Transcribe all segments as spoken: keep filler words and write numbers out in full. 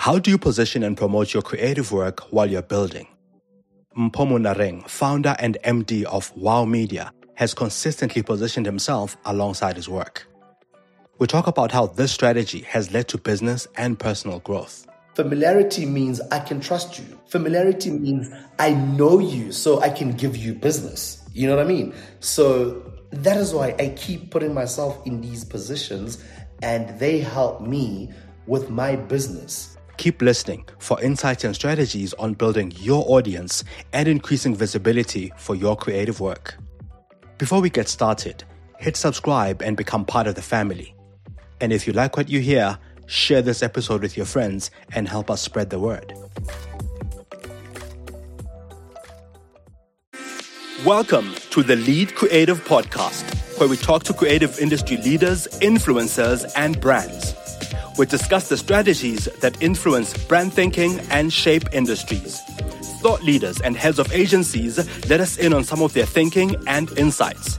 How do you position and promote your creative work while you're building? Mpho Monareng, founder and M D of Wow Media, has consistently positioned himself alongside his work. We talk about how this strategy has led to business and personal growth. Familiarity means I can trust you. Familiarity means I know you, so I can give you business. You know what I mean? So that is why I keep putting myself in these positions, and they help me with my business. Keep listening for insights and strategies on building your audience and increasing visibility for your creative work. Before we get started, hit subscribe and become part of the family. And if you like what you hear, share this episode with your friends and help us spread the word. Welcome to The Lead Creative Podcast, where we talk to creative industry leaders, influencers, and brands. We discuss the strategies that influence brand thinking and shape industries. Thought leaders and heads of agencies let us in on some of their thinking and insights.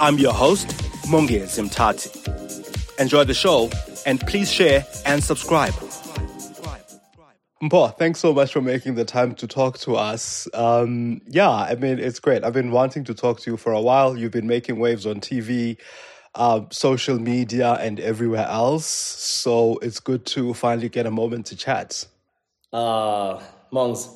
I'm your host, Mongezi Mtati. Enjoy the show, and please share and subscribe. Mpho, thanks so much for making the time to talk to us. Um, yeah, I mean, it's great. I've been wanting to talk to you for a while. You've been making waves on T V, Uh, social media, and everywhere else. So it's good to finally get a moment to chat. Uh, Mongs,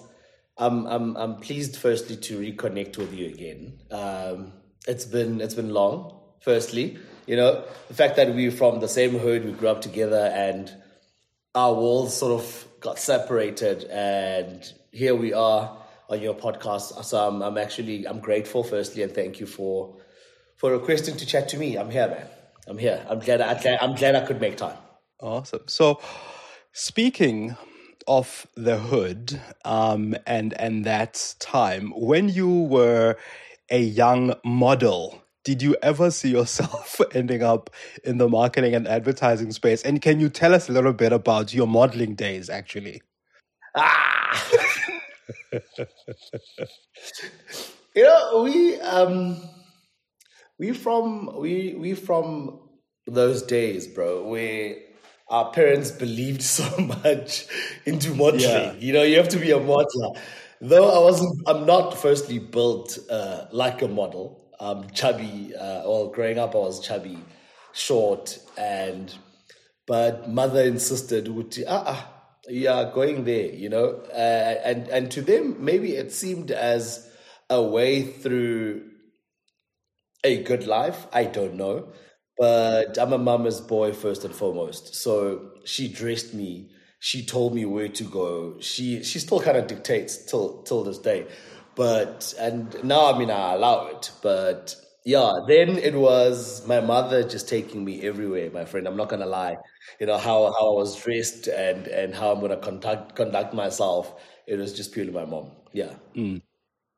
I'm I'm I'm pleased firstly to reconnect with you again. Um, it's been it's been long. Firstly, you know, the fact that we're from the same hood, we grew up together, and our worlds sort of got separated, and here we are on your podcast. So I'm I'm actually I'm grateful firstly, and thank you for. For requesting to chat to me. I'm here, man. I'm here. I'm glad I, I'm glad I could make time. Awesome. So speaking of the hood um, and, and that time, when you were a young model, did you ever see yourself ending up in the marketing and advertising space? And can you tell us a little bit about your modeling days, actually? Ah! You know, we... Um... We from we we from those days, bro, where our parents believed so much into modeling. Yeah. You know, you have to be a model. Though I wasn't, I'm not firstly built uh, like a model. I'm chubby. Uh, well, growing up, I was chubby, short, and but mother insisted, "Would ah ah, you are going there," you know, uh, and and to them maybe it seemed as a way through a good life. I don't know, but I'm a mama's boy first and foremost. So she dressed me. She told me where to go. She she still kind of dictates till till this day, but and now I mean I allow it. But yeah, then it was my mother just taking me everywhere, my friend. I'm not gonna lie, you know how how I was dressed and and how I'm gonna conduct conduct myself. It was just purely my mom. Yeah. Mm.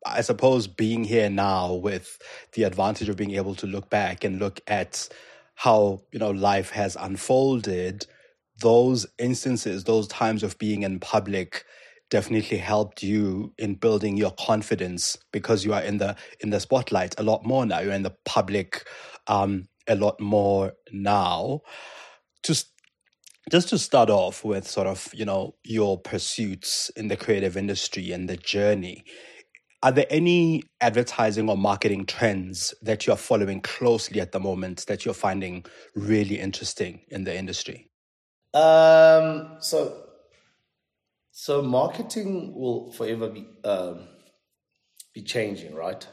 I suppose being here now with the advantage of being able to look back and look at how, you know, life has unfolded, those instances, those times of being in public definitely helped you in building your confidence, because you are in the in the spotlight a lot more now. You're in the public um, a lot more now. Just just to start off with sort of, you know, your pursuits in the creative industry and the journey, are there any advertising or marketing trends that you're following closely at the moment that you're finding really interesting in the industry? Um, so, so marketing will forever be um, be changing, right?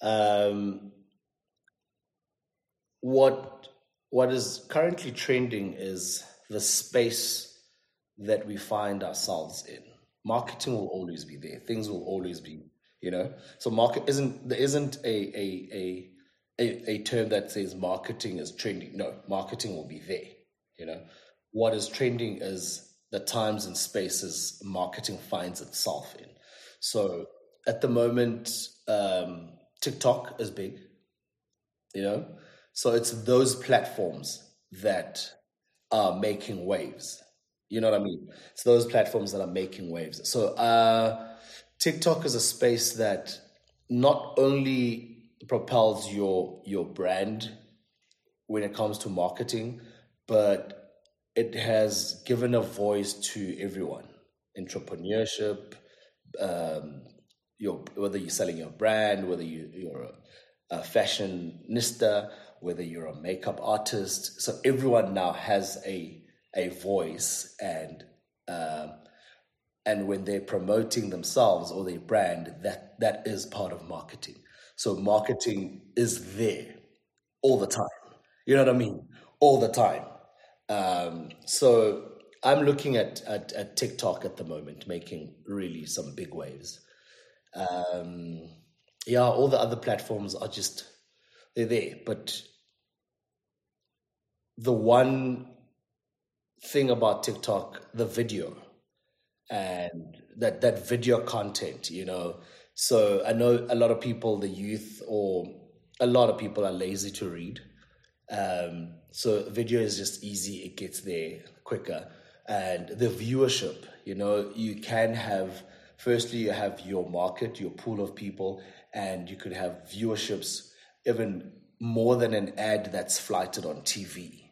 Um, what what is currently trending is the space that we find ourselves in. Marketing will always be there. Things will always be. You know, so market isn't there isn't a a a a term that says marketing is trending. No, marketing will be there. You know, what is trending is the times and spaces marketing finds itself in. So at the moment, um, TikTok is big. You know, so it's those platforms that are making waves. You know what I mean? It's those platforms that are making waves. So. Uh, TikTok is a space that not only propels your your brand when it comes to marketing, but it has given a voice to everyone. Entrepreneurship, um, your, whether you're selling your brand, whether you, you're a, a fashionista, whether you're a makeup artist. So everyone now has a a voice, and um, and when they're promoting themselves or their brand, that that is part of marketing. So marketing is there all the time. You know what I mean? All the time. Um, so I'm looking at, at, at TikTok at the moment, making really some big waves. Um, yeah, all the other platforms are just, they're there. But the one thing about TikTok, the video and that, that video content, you know. So I know a lot of people, the youth or a lot of people are lazy to read. Um, so video is just easy. It gets there quicker. And the viewership, you know, you can have, firstly, you have your market, your pool of people, and you could have viewerships even more than an ad that's flighted on T V.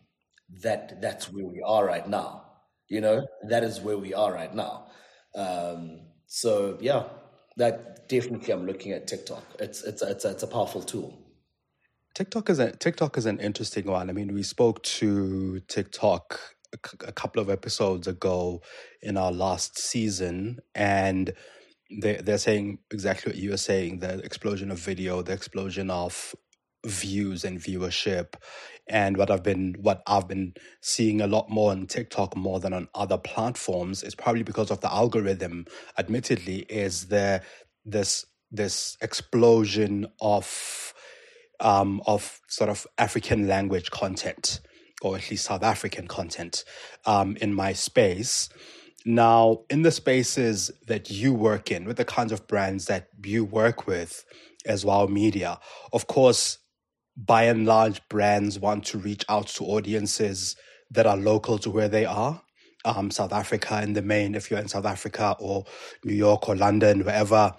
That that's where we are right now. You know, that is where we are right now. Um, so yeah, that definitely I'm looking at TikTok. It's, it's, it's, it's a powerful tool. TikTok is a, TikTok is an interesting one. I mean, we spoke to TikTok a, c- a couple of episodes ago in our last season, and they they're saying exactly what you are saying: the explosion of video, the explosion of views and viewership, and what I've been what I've been seeing a lot more on TikTok more than on other platforms is probably because of the algorithm. Admittedly, is there this this explosion of Um, of sort of African language content, or at least South African content, um, in my space. Now, in the spaces that you work in, with the kinds of brands that you work with as Wow Media, of course, by and large, brands want to reach out to audiences that are local to where they are. Um, South Africa in the main, if you're in South Africa or New York or London, wherever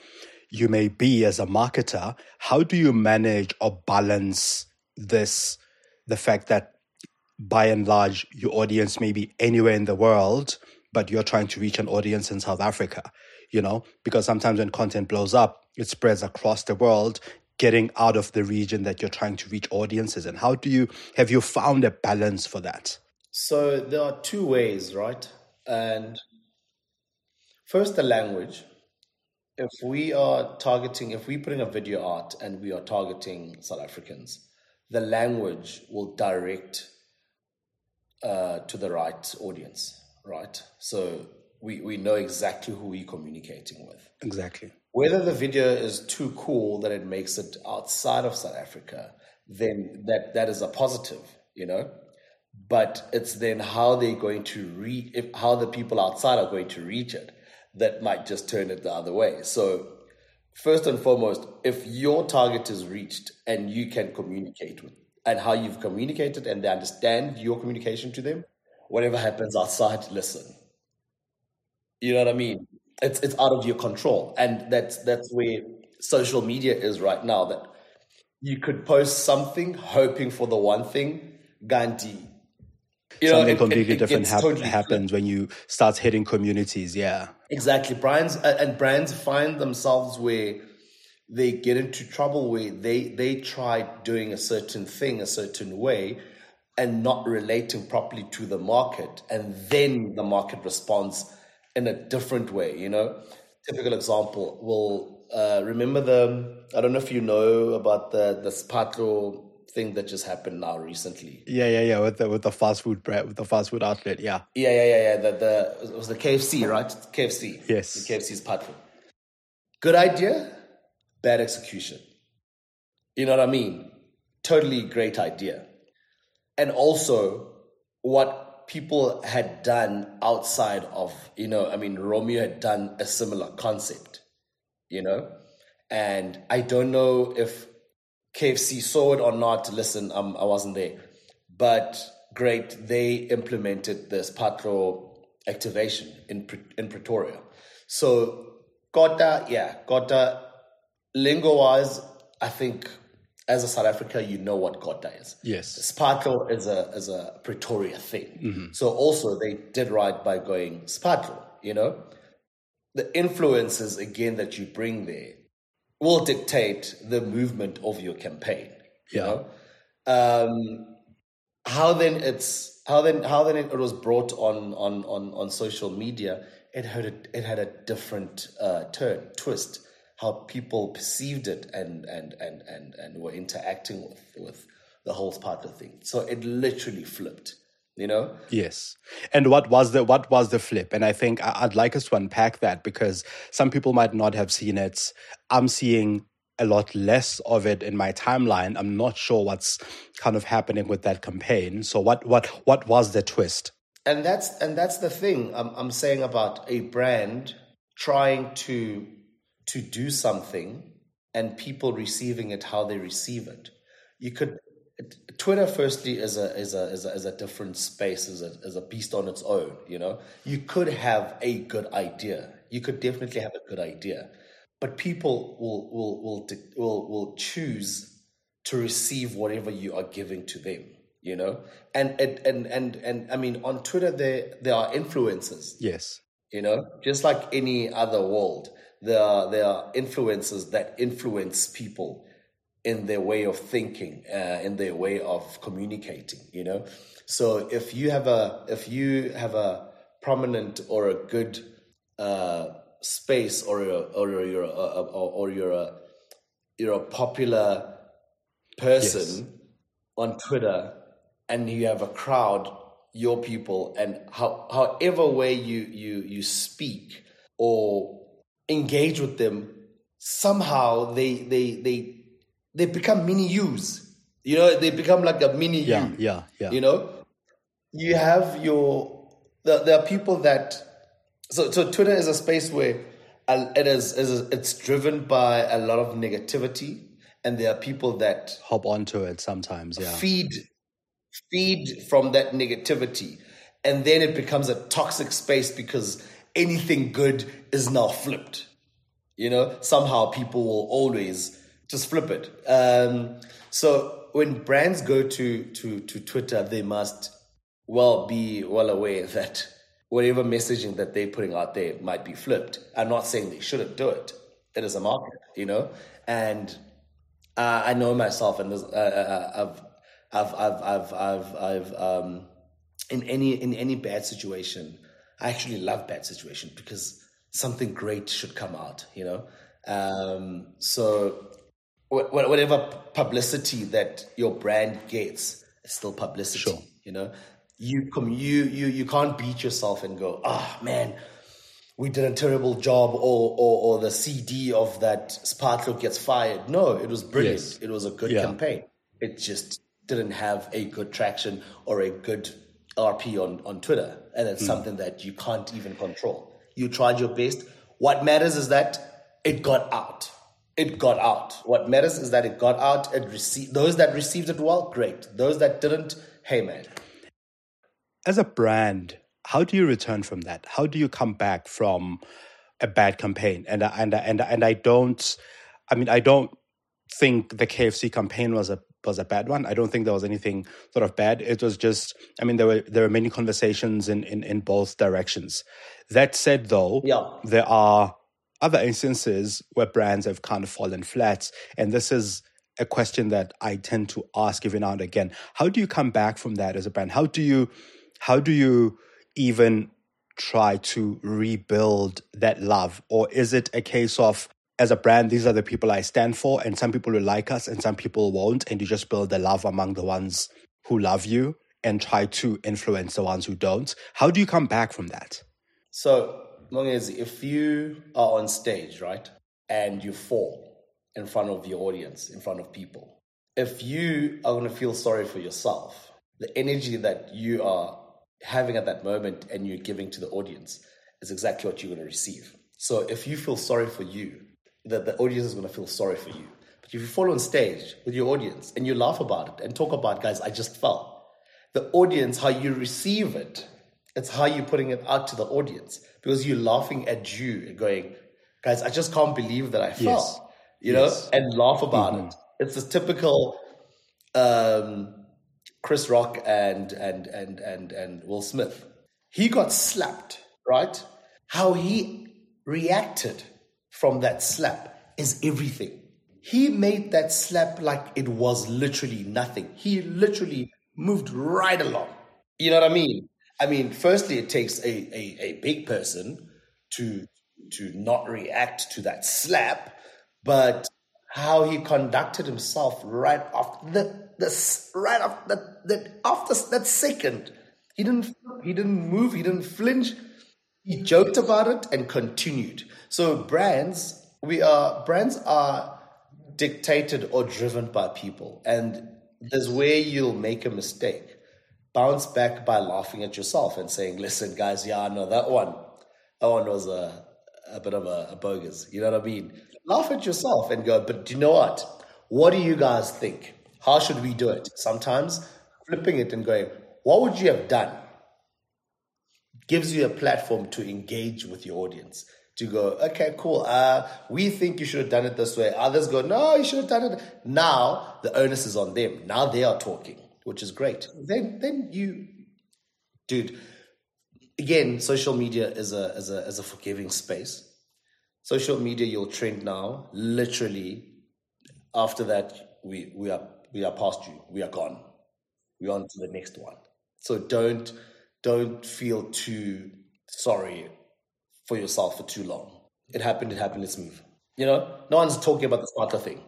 you may be as a marketer, how do you manage or balance this, the fact that by and large, your audience may be anywhere in the world, but you're trying to reach an audience in South Africa, you know, because sometimes when content blows up, it spreads across the world, getting out of the region that you're trying to reach audiences. And how do you, have you found a balance for that? So there are two ways, right? And first, the language. If we are targeting, if we're putting a video out and we are targeting South Africans, the language will direct uh, to the right audience, right? So we, we know exactly who we're communicating with. Exactly. Whether the video is too cool that it makes it outside of South Africa, then that, that is a positive, you know? But it's then how they're going to reach, how the people outside are going to reach it. That might just turn it the other way. So first and foremost, if your target is reached and you can communicate with, and how you've communicated and they understand your communication to them, whatever happens outside, listen. You know what I mean? It's it's out of your control. And that's that's where social media is right now, that you could post something hoping for the one thing, Gandhi. You know, something it, completely it, it different hap- totally happens when you start hitting communities. Yeah, exactly. Brands and brands find themselves where they get into trouble, where they they try doing a certain thing a certain way and not relating properly to the market, and then the market responds in a different way. You know, typical example. Well, uh, remember the I don't know if you know about the the Spatlo thing that just happened now recently. Yeah, yeah, yeah. With the with the fast food brand, with the fast food outlet. Yeah. Yeah, yeah, yeah, yeah. The the it was the K F C, right? K F C. Yes. The K F C's platform. Good idea, bad execution. You know what I mean? Totally great idea. And also what people had done outside of, you know, I mean, Romeo had done a similar concept, you know? And I don't know if K F C saw it or not. Listen, um, I wasn't there. But great, they implemented this Spatlo activation in in Pretoria. So Kota, yeah, Kota, lingo-wise, I think as a South Africa, you know what Godda is. Yes. Spatlo is a is a Pretoria thing. Mm-hmm. So also they did right by going Spatlo, you know. The influences, again, that you bring there will dictate the movement of your campaign. Yeah. You know? Um, how then it's how then how then it was brought on on on, on social media, it had a, it had a different uh, turn, twist. How people perceived it and and and and and were interacting with with the whole Spatlo thing. So it literally flipped, you know? Yes. And what was the what was the flip? And I think I'd like us to unpack that, because some people might not have seen it. I'm seeing a lot less of it in my timeline. I'm not sure what's kind of happening with that campaign. So what what what was the twist? And that's and that's the thing I'm I'm saying about a brand trying to to do something and people receiving it how they receive it. You could Twitter, firstly, is a is a is a, is a different space, is a is a beast on its own. You know, you could have a good idea. You could definitely have a good idea, but people will will will will will choose to receive whatever you are giving to them. You know, and and and and, and I mean, on Twitter there there are influencers. Yes, you know, just like any other world. There are, there are influences that influence people in their way of thinking, uh, in their way of communicating, you know? So if you have a, if you have a prominent or a good uh, space, or a, or you're a, or you're a, you're a popular person, yes, on Twitter, and you have a crowd, your people, and how, however way you, you, you speak or engage with them, somehow they they they they become mini yous. You know, they become like a mini yeah, you. Yeah, yeah. You know? You have your there, there are people that so so Twitter is a space where it is, is it's driven by a lot of negativity, and there are people that hop onto it sometimes, yeah. Feed feed from that negativity, and then it becomes a toxic space because anything good is now flipped. You know, somehow people will always just flip it. Um, so when brands go to, to, to Twitter, they must well be well aware that whatever messaging that they're putting out there might be flipped. I'm not saying they shouldn't do it. It is a market, you know. And uh, I know myself, and this, uh, I've, I've, I've, I've, I've, I've, um, in any in any bad situation. I actually love bad situations because something great should come out, you know. Um, so wh- whatever publicity that your brand gets, it's still publicity, sure. You know. You, com- you you you can't beat yourself and go, ah, oh, man, we did a terrible job, or or, or the C D of that Spatlo gets fired. No, it was brilliant. Yes. It was a good yeah. campaign. It just didn't have a good traction or a good R P on, on Twitter, and it's mm. something that you can't even control. You tried your best. What matters is that it got out. It got out. What matters is that it got out. It received those that received it well, great. Those that didn't, hey man. As a brand, how do you return from that? How do you come back from a bad campaign? And and and and I don't. I mean, I don't think the K F C campaign was a. was a bad one. I don't think there was anything sort of bad. It was just, I mean, there were there were many conversations in, in, in both directions. That said, though, yeah. there are other instances where brands have kind of fallen flat. And this is a question that I tend to ask every now and again. How do you come back from that as a brand? How do you, how do you even try to rebuild that love? Or is it a case of, as a brand, these are the people I stand for, and some people will like us and some people won't, and you just build the love among the ones who love you and try to influence the ones who don't? How do you come back from that? So, Mongezi, if you are on stage, right, and you fall in front of your audience, in front of people, if you are going to feel sorry for yourself, the energy that you are having at that moment and you're giving to the audience is exactly what you're going to receive. So if you feel sorry for you, that the audience is going to feel sorry for you. But if you fall on stage with your audience and you laugh about it and talk about, guys, I just fell, the audience, how you receive it, it's how you're putting it out to the audience, because you're laughing at you and going, guys, I just can't believe that I fell, yes. you know, yes. and laugh about mm-hmm. it. it's this typical um, Chris Rock and and and and and Will Smith. He got slapped, right? How he reacted from that slap is everything. He made that slap like it was literally nothing. He literally moved right along. You know what I mean? I mean, firstly, it takes a, a, a big person to to not react to that slap, but how he conducted himself right after the, the right after that, that after that second, he didn't he didn't move, he didn't flinch. He joked about it and continued. So brands, we are brands are dictated or driven by people, and there's where you'll make a mistake. Bounce back by laughing at yourself and saying, listen, guys, yeah, I know that one. That one was a, a bit of a, a bogus. You know what I mean? Laugh at yourself and go, but do you know what? What do you guys think? How should we do it? Sometimes flipping it and going, what would you have done? Gives you a platform to engage with your audience. To go, okay, cool. Uh, we think you should have done it this way. Others go, no, you should have done it. Now the onus is on them. Now they are talking, which is great. Then, then you, dude. Again, social media is a is a is a forgiving space. Social media, you'll trend now. Literally, after that, we we are we are past you. We are gone. We're on to the next one. So don't don't feel too sorry for yourself for too long. It happened. It happened. Let's move. You know, no one's talking about the Spatlo thing.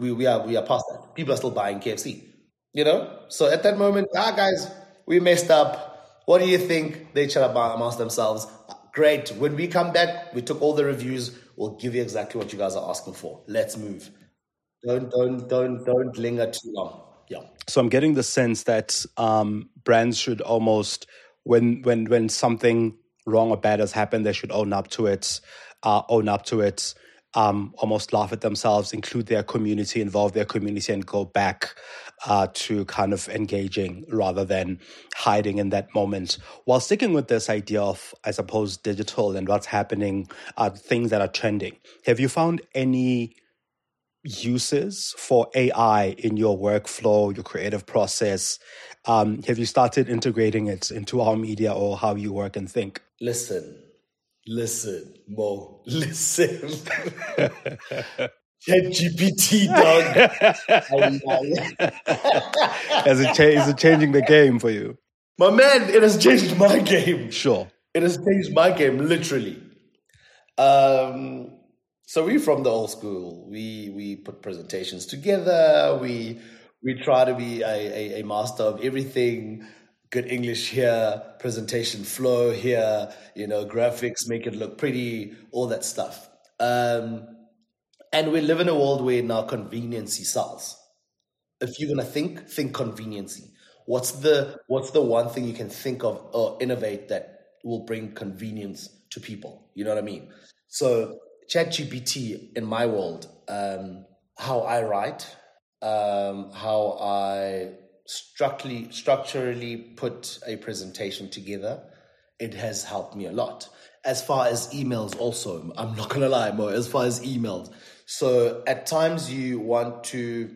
We we are we are past that. People are still buying K F C. You know, so at that moment, ah, guys, we messed up. What do you think? They chat about amongst themselves. Great. When we come back, we took all the reviews. We'll give you exactly what you guys are asking for. Let's move. Don't, don't, don't, don't linger too long. Yeah. So I'm getting the sense that um, brands should almost, when when when something wrong or bad has happened, they should own up to it. Uh, own up to it. Um, almost laugh at themselves, include their community, involve their community, and go back uh, to kind of engaging rather than hiding in that moment. While sticking with this idea of, I suppose, digital and what's happening, uh, things that are trending, have you found any uses for A I in your workflow, your creative process? Um, have you started integrating it into our media or how you work and think? Listen. Listen, Mo, listen. ChatGPT, dog. As it cha- is it changing the game for you? My man, it has changed my game. Sure. It has changed my game, literally. Um, so we're from the old school. We we put presentations together. We we try to be a, a, a master of everything. Good English here, presentation flow here, you know, graphics, make it look pretty, all that stuff. Um, and we live in a world where now conveniency sells. If you're going to think, think conveniency. What's the what's the one thing you can think of or innovate that will bring convenience to people? You know what I mean? So ChatGPT in my world, um, how I write, um, how I... Structurally, structurally put a presentation together, it has helped me a lot. As far as emails also, I'm not going to lie, Mo, as far as emails. So at times you want to,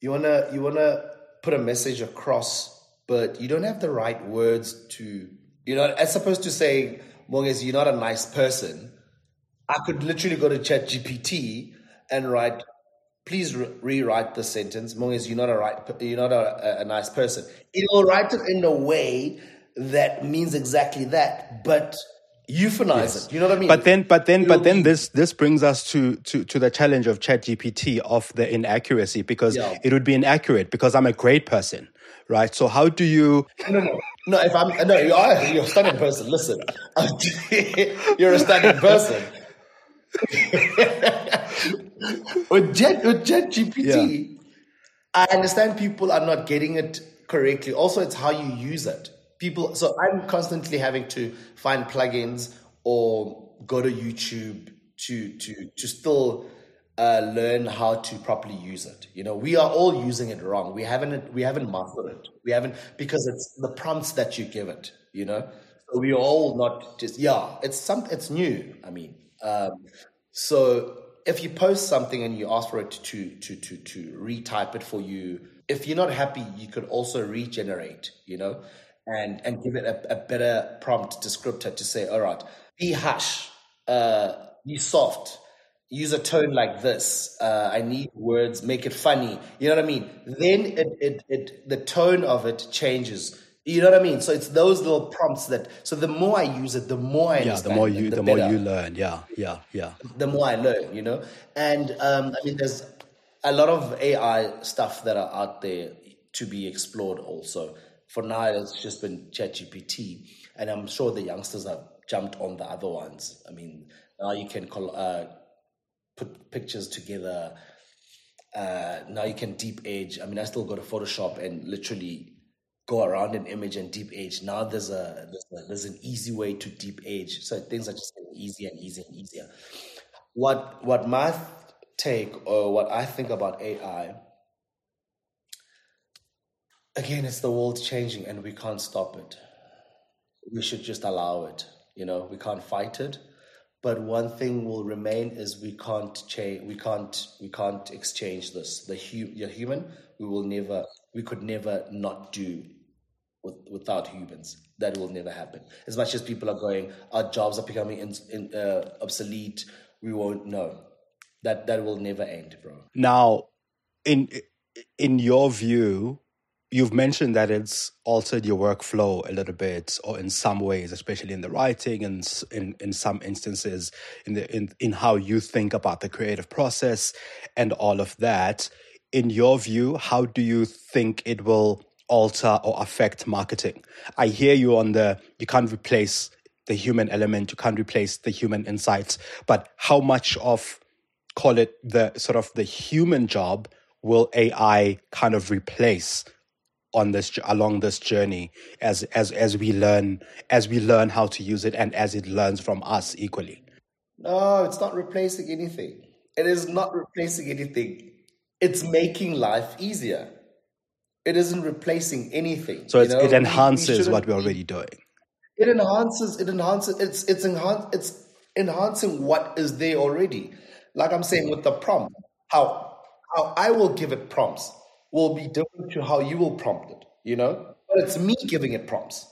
you want to, you want to put a message across, but you don't have the right words to, you know, as opposed to saying, Mongezi, you're not a nice person. I could literally go to ChatGPT and write, please re- rewrite the sentence. Mongezi, you're not a right, you're not a, a nice person. It will write it in a way that means exactly that, but euphemize yes. it. You know what I mean? But then, but then, It'll but then, be- this this brings us to to to the challenge of ChatGPT of the inaccuracy, because yeah. it would be inaccurate because I'm a great person, right? So how do you? No, no, no. If I'm no, you are you're a stunning person. Listen, you're a stunning person. With Jet, with ChatGPT, yeah. I understand people are not getting it correctly. Also, it's how you use it. People, so I'm constantly having to find plugins or go to YouTube to to to still uh, learn how to properly use it. You know, we are all using it wrong. We haven't we haven't mastered it. We haven't because it's the prompts that you give it. You know, so we are all not just yeah. It's some. It's new. I mean, um, so. If you post something and you ask for it to to to to retype it for you, if you're not happy, you could also regenerate, you know, and and give it a, a better prompt descriptor to say, all right, be harsh, uh, be soft, use a tone like this. Uh, I need words, make it funny. You know what I mean? Then it it it the tone of it changes. You know what I mean? So it's those little prompts that. So the more I use it, the more I yeah, the more you, it, the, the more you learn. Yeah, yeah, yeah. The more I learn, you know. And um, I mean, there's a lot of A I stuff that are out there to be explored. Also, for now, it's just been ChatGPT, and I'm sure the youngsters have jumped on the other ones. I mean, now you can call, uh, put pictures together. Uh, now you can deep age. I mean, I still go to Photoshop and literally go around an image and deep age. Now there's a, there's a there's an easy way to deep age. So things are just getting easier and easier and easier. What what my take or what I think about A I, again, it's the world changing and we can't stop it. We should just allow it. You know, we can't fight it. But one thing will remain is we can't change. We can't we can't exchange this. The hu- you're human. We will never. We could never not do with, without humans. That will never happen. As much as people are going, our jobs are becoming in, in, uh, obsolete. We won't know. That that will never end, bro. Now, in in your view, you've mentioned that it's altered your workflow a little bit, or in some ways, especially in the writing and in, in some instances, in the in, in how you think about the creative process and all of that. In your view, how do you think it will alter or affect marketing? I hear you on the, you can't replace the human element, you can't replace the human insights, but how much of, call it the sort of the human job, will A I kind of replace on this, along this journey as, as, as we learn, as we learn how to use it and as it learns from us equally? No, it's not replacing anything. It is not replacing anything. It's making life easier. It isn't replacing anything. So it's, you know? it enhances we, we what we're already doing. It enhances. It enhances. It's it's enhan- It's enhancing what is there already. Like I'm saying with the prompt, how how I will give it prompts will be different to how you will prompt it. You know, but it's me giving it prompts.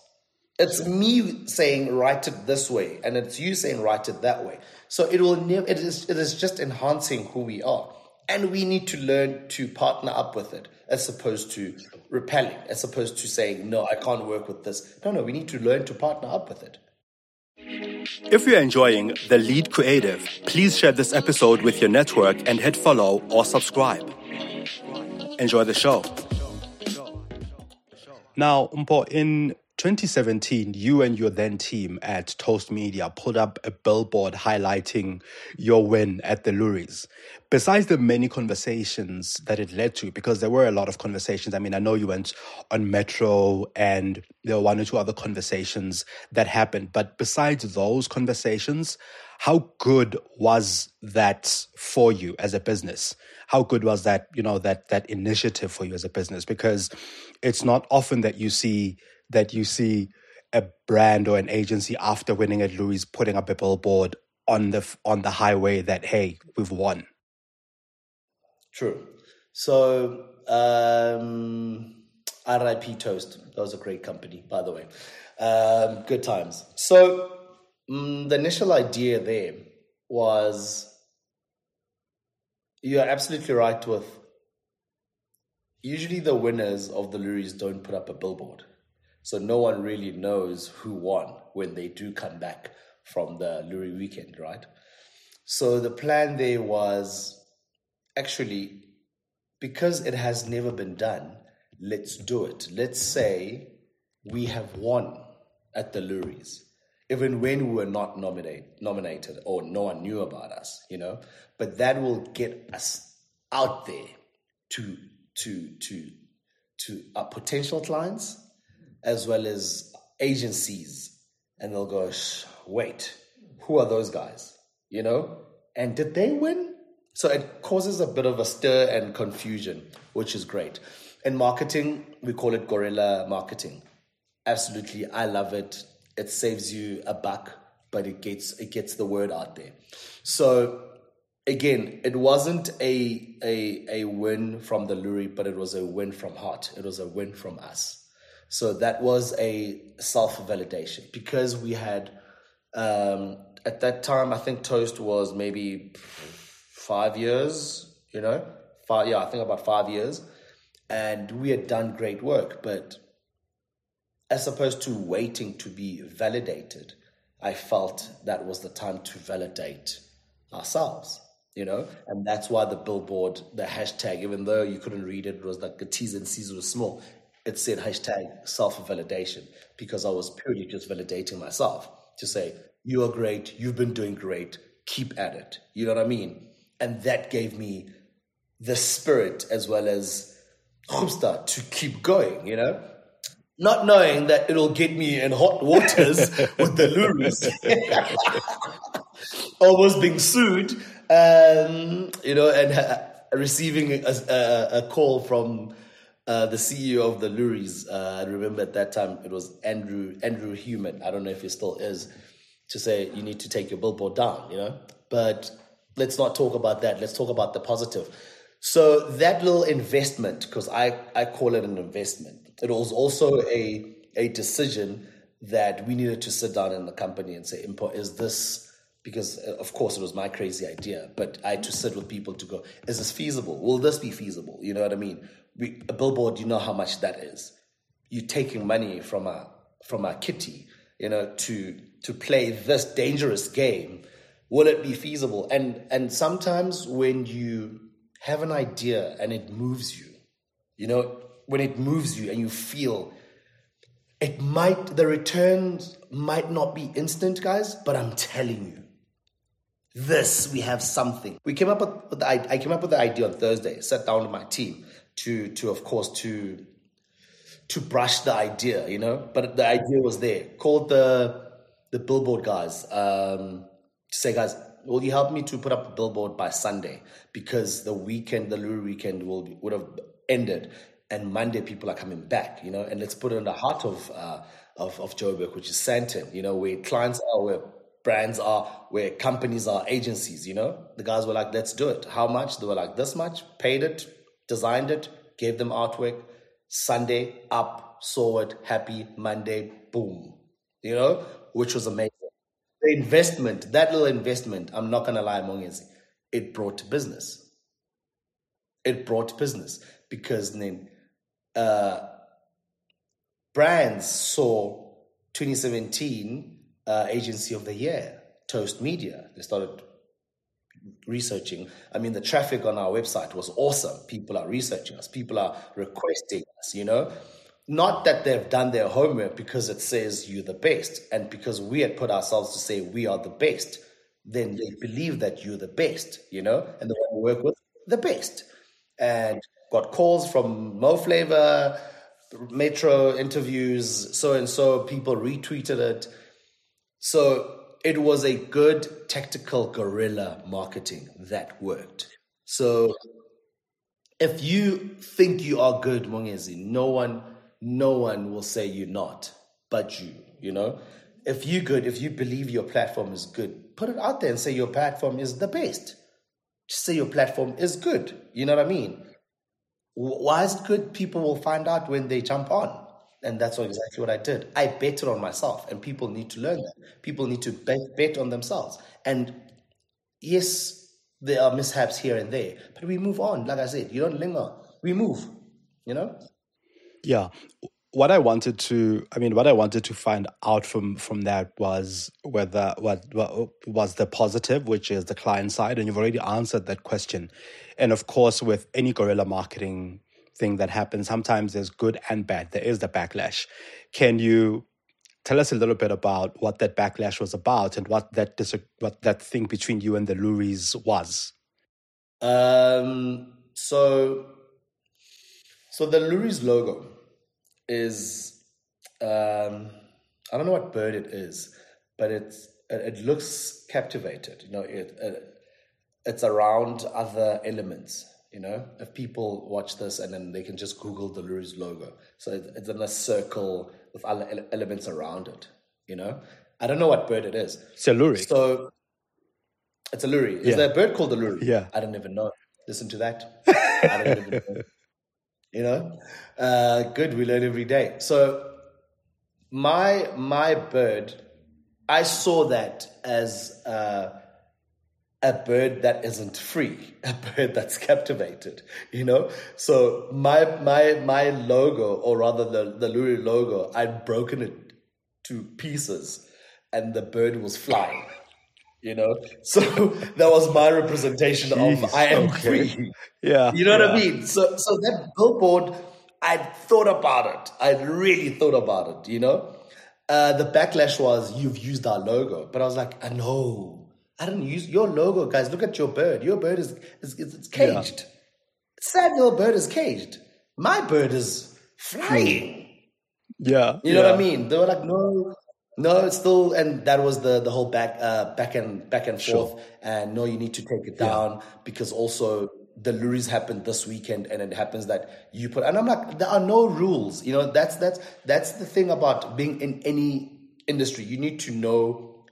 It's me saying write it this way, and it's you saying write it that way. So it will never. It is. It is just enhancing who we are. And we need to learn to partner up with it as opposed to repelling, as opposed to saying, no, I can't work with this. No, no, we need to learn to partner up with it. If you're enjoying The Lead Creative, please share this episode with your network and hit follow or subscribe. Enjoy the show. Now, Mpho, in twenty seventeen, you and your then team at Toast Media put up a billboard highlighting your win at the Loeries. Besides the many conversations that it led to, because there were a lot of conversations. I mean, I know you went on Metro and there were one or two other conversations that happened. But besides those conversations, how good was that for you as a business? How good was that, you know, that that initiative for you as a business? Because it's not often that you see... that you see a brand or an agency after winning at Loeries putting up a billboard on the on the highway that, hey, we've won. True. So, um, R I P Toast. That was a great company, by the way. Um, good times. So, um, the initial idea there was, you're absolutely right with, usually the winners of the Loeries don't put up a billboard. So no one really knows who won when they do come back from the Loeries weekend, right? So the plan there was, actually, because it has never been done, let's do it. Let's say we have won at the Loeries, even when we were not nominate, nominated or no one knew about us, you know? But that will get us out there to, to, to, to our potential clients, as well as agencies, and they'll go, wait, who are those guys? You know, and did they win? So it causes a bit of a stir and confusion, which is great. In marketing, we call it guerrilla marketing. Absolutely, I love it. It saves you a buck, but it gets it gets the word out there. So again, it wasn't a a a win from the Loeries, but it was a win from heart. It was a win from us. So that was a self-validation because we had, um, at that time, I think Toast was maybe five years, you know, five, yeah, I think about five years. And we had done great work, but as opposed to waiting to be validated, I felt that was the time to validate ourselves, you know? And that's why the billboard, the hashtag, even though you couldn't read it, it was like the T's and C's were small. It said hashtag self-validation because I was purely just validating myself to say, you are great, you've been doing great, keep at it. You know what I mean? And that gave me the spirit as well as chutzpah to keep going, you know? Not knowing that it'll get me in hot waters with the Loeries. Almost being sued, um, you know, and uh, receiving a, a, a call from uh, the C E O of the Loeries. Uh, I remember at that time it was Andrew Andrew Human. I don't know if he still is, to say you need to take your billboard down, you know. But let's not talk about that. Let's talk about the positive. So that little investment, because I, I call it an investment, it was also a a decision that we needed to sit down in the company and say, Mpho, is this, because of course it was my crazy idea, but I had to sit with people to go, is this feasible? Will this be feasible? You know what I mean? We, a billboard, you know how much that is. You're taking money from our, from our kitty, you know, to to play this dangerous game. Will it be feasible? And and sometimes when you have an idea and it moves you, you know, when it moves you and you feel it might, the returns might not be instant, guys, but I'm telling you, this, we have something. We came up with, with the, I came up with the idea on Thursday, sat down with my team to, to of course, to, to brush the idea, you know, but the idea was there. Called the, the billboard guys, um, to say, guys, will you help me to put up a billboard by Sunday? Because the weekend, the Loeries weekend will be, would have ended. And Monday, people are coming back, you know, and let's put it in the heart of uh, of, of Joburg, which is Sandton, you know, where clients are, where brands are, where companies are, agencies, you know. The guys were like, let's do it. How much? They were like, this much. Paid it, designed it, gave them artwork. Sunday, up, saw it, happy, Monday, boom, you know, which was amazing. The investment, that little investment, I'm not going to lie, Mongezi, it brought business. It brought business because then... Uh, brands saw twenty seventeen uh, Agency of the Year, Toast Media. They started researching. I mean, the traffic on our website was awesome. People are researching us. People are requesting us, you know. Not that they've done their homework because it says you're the best and because we had put ourselves to say we are the best, then they believe that you're the best, you know, and the one we work with, the best. And got calls from Mo Flavor, Metro interviews, so-and-so, people retweeted it. So it was a good tactical guerrilla marketing that worked. So if you think you are good, Mongezi, no one, no one will say you're not, but you, you know? If you're good, if you believe your platform is good, put it out there and say your platform is the best. Just say your platform is good, you know what I mean? Why is it good? People will find out when they jump on. And that's exactly what I did. I bet it on myself, and people need to learn that. People need to bet, bet on themselves. And yes, there are mishaps here and there, but we move on. Like I said, you don't linger. We move, you know? Yeah. What I wanted to, I mean, what I wanted to find out from, from that was whether, what, what was the positive, which is the client side, and you've already answered that question. And of course, with any guerrilla marketing thing that happens, sometimes there's good and bad. There is the backlash. Can you tell us a little bit about what that backlash was about and what that dis- what that thing between you and the Loeries was? Um. So, so the Loeries logo is, um, I don't know what bird it is, but it's, it looks captivated. You know, it, it it's around other elements, you know. If people watch this and then they can just Google the Loeries logo. So it, it's in a circle with other ele- elements around it, you know. I don't know what bird it is. So Loeries. So It's a loerie. Is yeah. there a bird called a loerie? Yeah. I don't even know. Listen to that. I don't even know. You know? Uh, good. We learn every day. So my my bird, I saw that as uh, a bird that isn't free, a bird that's captivated, you know? So my my my logo, or rather the, the loerie logo, I'd broken it to pieces and the bird was flying. You know, so that was my representation Jeez, of I am okay. free. Yeah, you know yeah. what I mean. So, so that billboard, I thought about it. I really thought about it. You know, uh, the backlash was you've used our logo, but I was like, I know, I didn't use your logo, guys. Look at your bird. Your bird is is, is it's caged. Yeah. Samuel's bird is caged. My bird is flying. Yeah, you know yeah. what I mean. They were like, no. No, it's still, and that was the, the whole back uh, back and back and sure. forth. And no, you need to take it down yeah. because also the loeries happened this weekend, and it happens that you put. And I'm like, there are no rules, you know. That's that's that's the thing about being in any industry. You need to know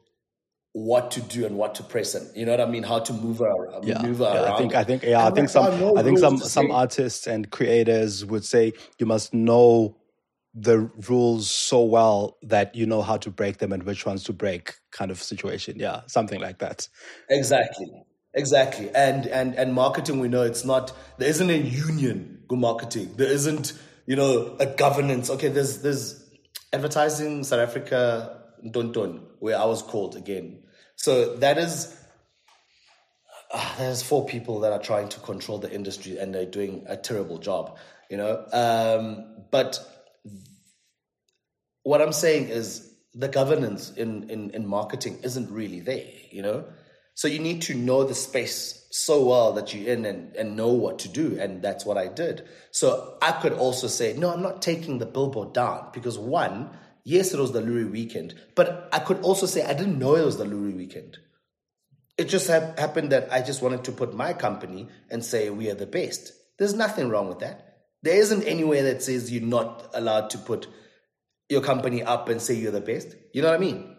what to do and what to press, and you know what I mean, how to move around. Yeah. Move yeah, around. I think I think yeah, and I think some no I think some some artists and creators would say you must know the rules so well that you know how to break them and which ones to break, kind of situation. Yeah, something like that. Exactly, exactly. And and and marketing, we know it's not. There isn't a union go marketing. There isn't, you know, a governance. Okay, there's there's advertising South Africa don don where I was called again. So that is. Uh, there's four people that are trying to control the industry and they're doing a terrible job. You know, um, but. What I'm saying is the governance in, in, in marketing isn't really there, you know? So you need to know the space so well that you're in and, and know what to do. And that's what I did. So I could also say, no, I'm not taking the billboard down because one, yes, it was the loerie weekend, but I could also say I didn't know it was the loerie weekend. It just ha- happened that I just wanted to put my company and say we are the best. There's nothing wrong with that. There isn't anywhere that says you're not allowed to put your company up and say you're the best. You know what I mean?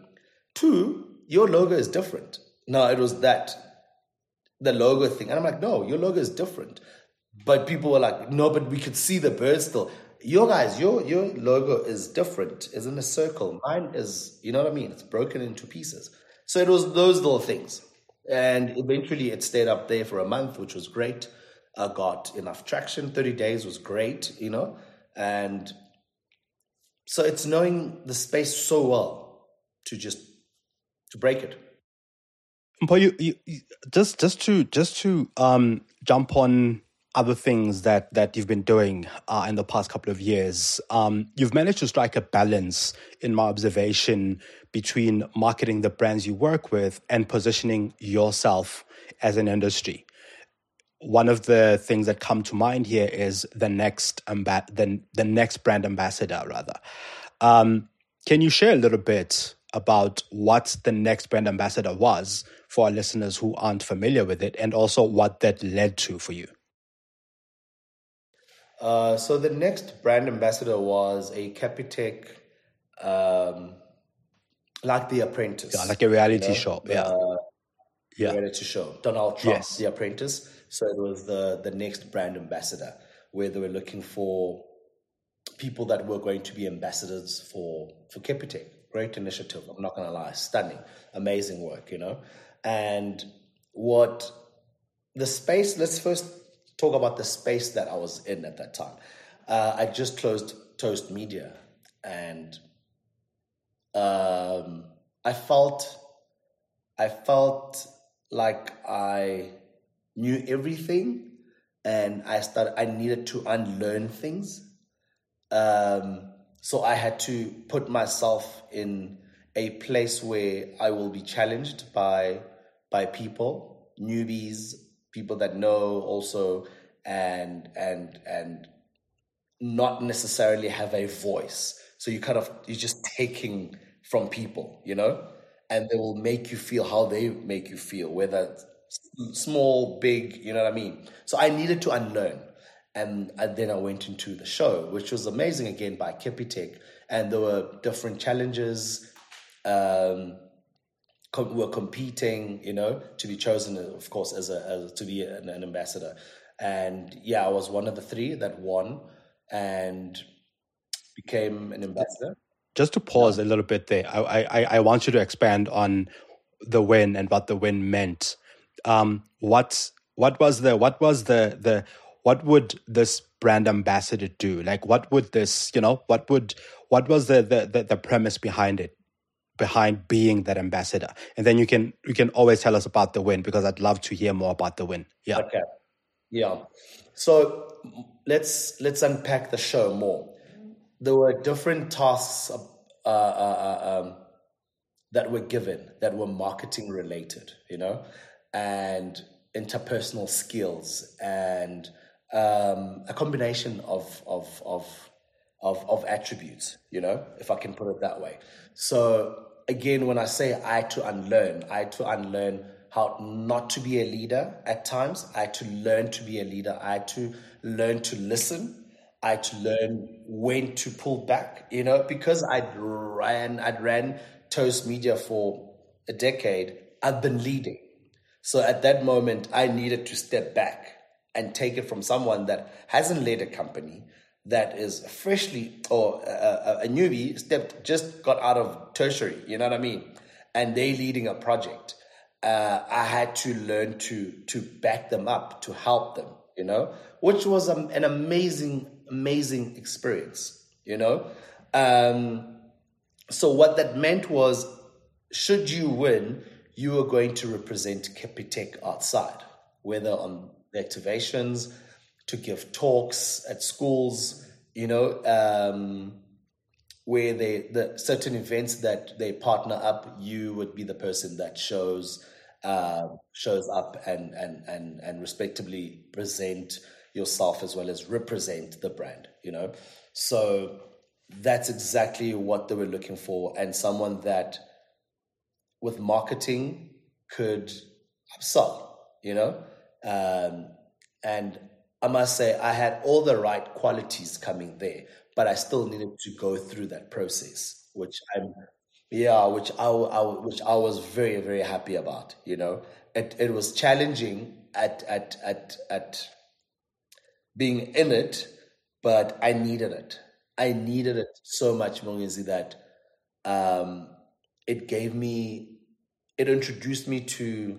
Two, your logo is different. No, it was that, the logo thing. And I'm like, no, your logo is different. But people were like, no, but we could see the bird still. Your guys, your your logo is different. It's in a circle. Mine is, you know what I mean? It's broken into pieces. So it was those little things. And eventually it stayed up there for a month, which was great. I got enough traction. thirty days was great, you know? And so it's knowing the space so well to just, to break it. Mpho, you, you, you, just, just to, just to um, jump on other things that, that you've been doing uh, in the past couple of years, um, you've managed to strike a balance, in my observation, between marketing the brands you work with and positioning yourself as an industry. One of the things that come to mind here is the next amba- the, the next brand ambassador, rather. Um, can you share a little bit about what the next brand ambassador was for our listeners who aren't familiar with it, and also what that led to for you? Uh, so the next brand ambassador was a Capitec, um, like The Apprentice. Yeah, like a reality you know? show, yeah. Uh, yeah. Reality show. Donald Trump, yes. The Apprentice. So it was the, the next brand ambassador, where they were looking for people that were going to be ambassadors for, for Capitec. Great initiative, I'm not going to lie. Stunning, amazing work, you know. And what the space, let's first talk about the space that I was in at that time. Uh, I just closed Toast Media and um, I felt, I felt like I... knew everything, and I started. I needed to unlearn things, um, so I had to put myself in a place where I will be challenged by by people, newbies, people that know also, and and and not necessarily have a voice. So you kind of you're just taking from people, you know, and they will make you feel how they make you feel, whether. Small, big, you know what I mean? So I needed to unlearn. And then I went into the show, which was amazing again by Capitec. And there were different challenges. Um, com- were competing, you know, to be chosen, of course, as a, as, to be an, an ambassador. And yeah, I was one of the three that won and became an ambassador. Just to pause a little bit there, I I, I want you to expand on the win and what the win meant. Um, what what was the what was the the what would this brand ambassador do? Like, what would this, you know, what would what was the the the, the premise behind it, behind being that ambassador? And then you can you can always tell us about the win, because I'd love to hear more about the win. Yeah. Okay. Yeah. So let's let's unpack the show more. There were different tasks uh, uh, um, that were given that were marketing related, you know, and interpersonal skills and um, a combination of of of of of attributes, you know, if I can put it that way. So again, when I say I had to unlearn, I had to unlearn how not to be a leader at times. I had to learn to be a leader. I had to learn to listen. I had to learn when to pull back, you know, because I'd ran, I'd ran Toast Media for a decade. I've been leading. So at that moment, I needed to step back and take it from someone that hasn't led a company, that is freshly, or a, a newbie, stepped, just got out of tertiary, you know what I mean? And they're leading a project. Uh, I had to learn to, to back them up, to help them, you know, which was a, an amazing amazing experience, you know? Um, so what that meant was, should you win, you are going to represent Capitec outside, whether on activations, to give talks at schools, you know, um, where they, the certain events that they partner up, you would be the person that shows uh, shows up and, and, and, and respectively present yourself as well as represent the brand, you know? So that's exactly what they were looking for. And someone that with marketing could upsell, you know? Um, and I must say I had all the right qualities coming there, but I still needed to go through that process, which I'm, yeah, which I, I which I was very, very happy about, you know? It it was challenging at, at, at, at, being in it, but I needed it. I needed it so much, Mongezi, that um, it gave me, it introduced me to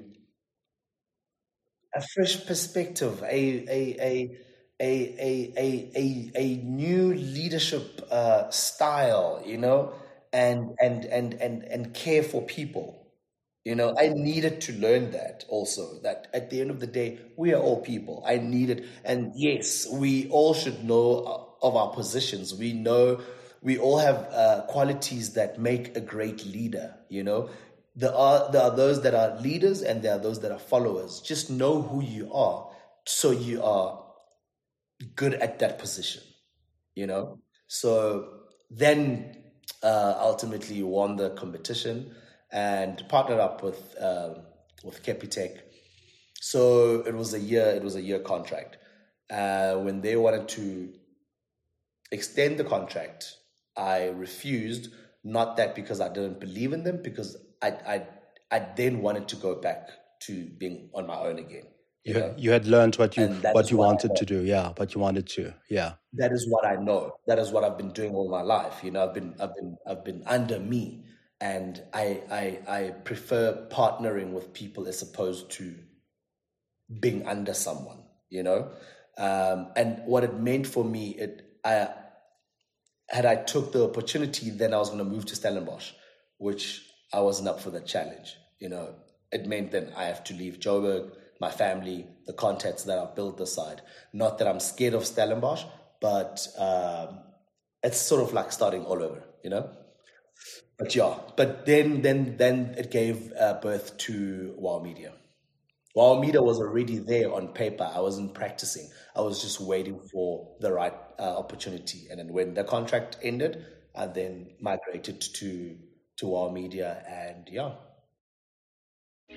a fresh perspective, a a a a a a, a, a new leadership uh, style, you know, and and and and and care for people. You know, I needed to learn that also, that at the end of the day, we are all people. I needed, and yes, we all should know of our positions. We know, we all have uh, qualities that make a great leader, you know. There are, there are those that are leaders and there are those that are followers. Just know who you are so you are good at that position, you know. So then uh, ultimately you won the competition and partnered up with um, with Capitec. So it was a year, it was a year contract. Uh, when they wanted to extend the contract, I refused, not that because I didn't believe in them, because I I, I then wanted to go back to being on my own again. You, you, know? You had learned what you what you what wanted to do, yeah, what you wanted to, yeah. That is what I know. That is what I've been doing all my life. You know, I've been I've been I've been under me. And I, I I prefer partnering with people as opposed to being under someone, you know. Um, and what it meant for me, it I, had I took the opportunity, then I was going to move to Stellenbosch, which I wasn't up for that challenge, you know. It meant then I have to leave Joburg, my family, the contacts that I've built this side. Not that I'm scared of Stellenbosch, but um, it's sort of like starting all over, you know. But yeah, but then then then it gave uh, birth to Wow Media. Wow Media was already there on paper. I wasn't practicing. I was just waiting for the right uh, opportunity. And then when the contract ended, I then migrated to to Wow Media, and yeah.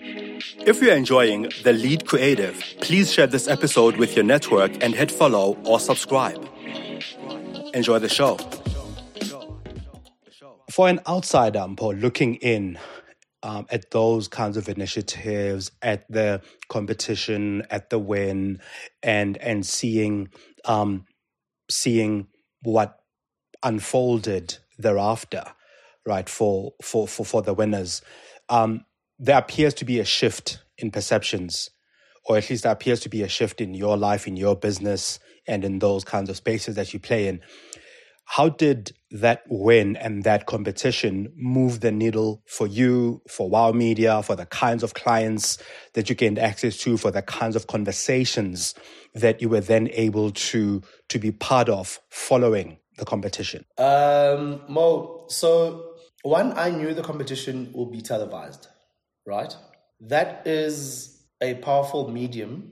If you're enjoying The Lead Creative, please share this episode with your network and hit follow or subscribe. Enjoy the show. For an outsider, Mpho, looking in, um, at those kinds of initiatives, at the competition, at the win, and and seeing um, seeing what unfolded thereafter, right, for for for, for the winners. Um, there appears to be a shift in perceptions, or at least there appears to be a shift in your life, in your business, and in those kinds of spaces that you play in. How did that win and that competition move the needle for you, for Wow Media, for the kinds of clients that you gained access to, for the kinds of conversations that you were then able to to be part of following the competition? Um, Mo, so one, I knew the competition will be televised, right? That is a powerful medium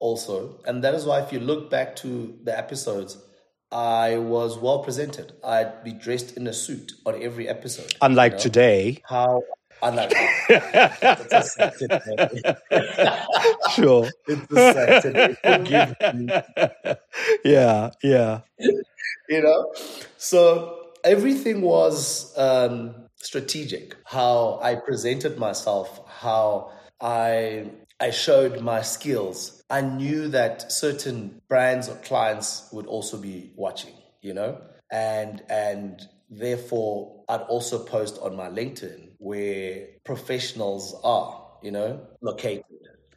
also. And that is why if you look back to the episodes, I was well presented. I'd be dressed in a suit on every episode. Unlike you know? today. How? Unlike Sure. It's the same today. Forgive me. Yeah, yeah. You know? So everything was um, strategic. How I presented myself, how I... I showed my skills. I knew that certain brands or clients would also be watching, you know, and and therefore I'd also post on my LinkedIn where professionals are, you know, located,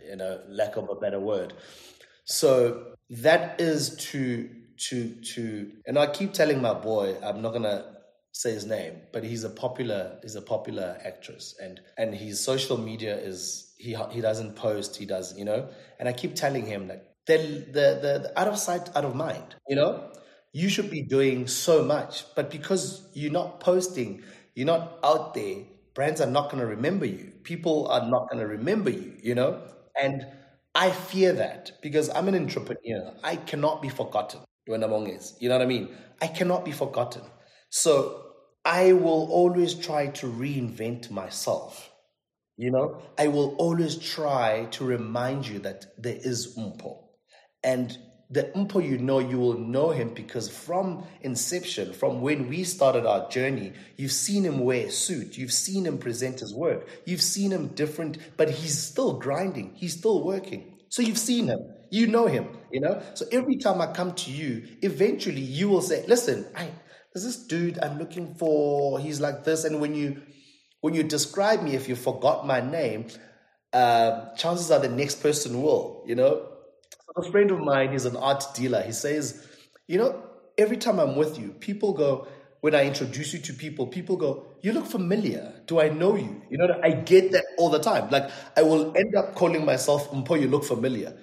you know, lack of a better word. So that is to to to, and I keep telling my boy, I'm not gonna say his name, but he's a popular he's a popular actress, and and his social media is. He he doesn't post, he doesn't, you know. And I keep telling him that the, the, the, the out of sight, out of mind, you know. You should be doing so much, but because you're not posting, you're not out there, brands are not going to remember you. People are not going to remember you, you know. And I fear that because I'm an entrepreneur. I cannot be forgotten when I'm on is, you know what I mean? I cannot be forgotten. So I will always try to reinvent myself. You know, I will always try to remind you that there is Mpho. And the Mpho you know, you will know him because from inception, from when we started our journey, you've seen him wear a suit. You've seen him present his work. You've seen him different, but he's still grinding. He's still working. So you've seen him. You know him, you know. So every time I come to you, eventually you will say, listen, I, there's this dude I'm looking for. He's like this. And when you... When you describe me, if you forgot my name, uh, chances are the next person will, you know. A friend of mine is an art dealer. He says, you know, every time I'm with you, people go, when I introduce you to people, people go, you look familiar. Do I know you? You know, I get that all the time. Like, I will end up calling myself, Mpho, you look familiar.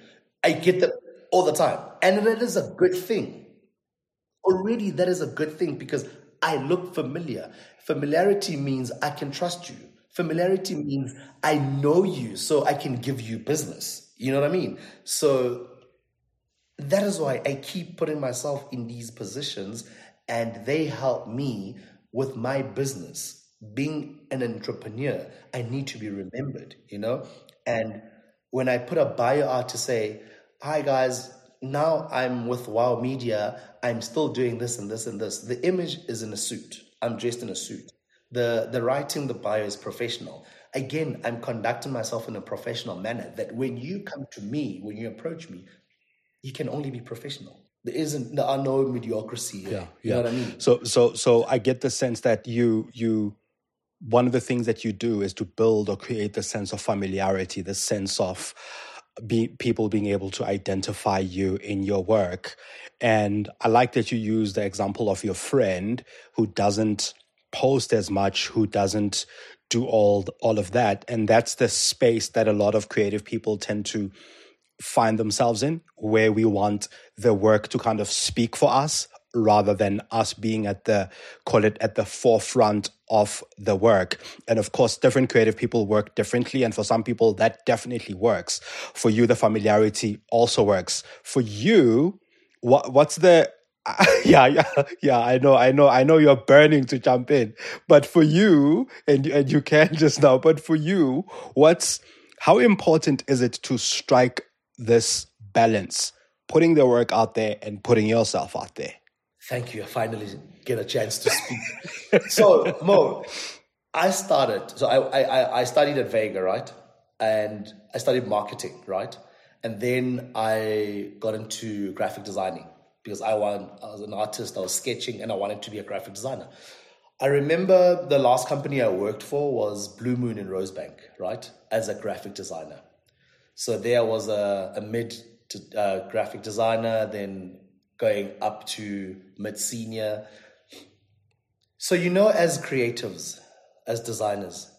I get that all the time. And that is a good thing. Already, that is a good thing because I look familiar. Familiarity means I can trust you. Familiarity means I know you, so I can give you business. You know what I mean? So that is why I keep putting myself in these positions, and they help me with my business. Being an entrepreneur, I need to be remembered, you know? And when I put a bio out to say, hi guys, now I'm with Wow Media, I'm still doing this and this and this. The image is in a suit. I'm dressed in a suit. The the writing, the bio is professional. Again, I'm conducting myself in a professional manner that when you come to me, when you approach me, you can only be professional. There isn't there are no mediocrity here. Yeah, yeah. You know what I mean? So so so I get the sense that you you one of the things that you do is to build or create the sense of familiarity, the sense of Be, people being able to identify you in your work. And I like that you use the example of your friend who doesn't post as much, who doesn't do all all of that. And that's the space that a lot of creative people tend to find themselves in, where we want the work to kind of speak for us rather than us being at the, call it, at the forefront of the work. And of course, different creative people work differently. And for some people, that definitely works. For you, the familiarity also works. For you, what what's the... Yeah, yeah, yeah. I know, I know, I know you're burning to jump in. But for you, and, and you can just now, but for you, what's how important is it to strike this balance, putting the work out there and putting yourself out there? Thank you. I finally get a chance to speak. So, Mo, I started, so I, I, I studied at Vega, right? And I studied marketing, right? And then I got into graphic designing because I, want, I was an artist, I was sketching, and I wanted to be a graphic designer. I remember the last company I worked for was Blue Moon in Rosebank, right? As a graphic designer. So there was a, a mid to, uh, graphic designer, then going up to mid senior. So, you know, as creatives, as designers,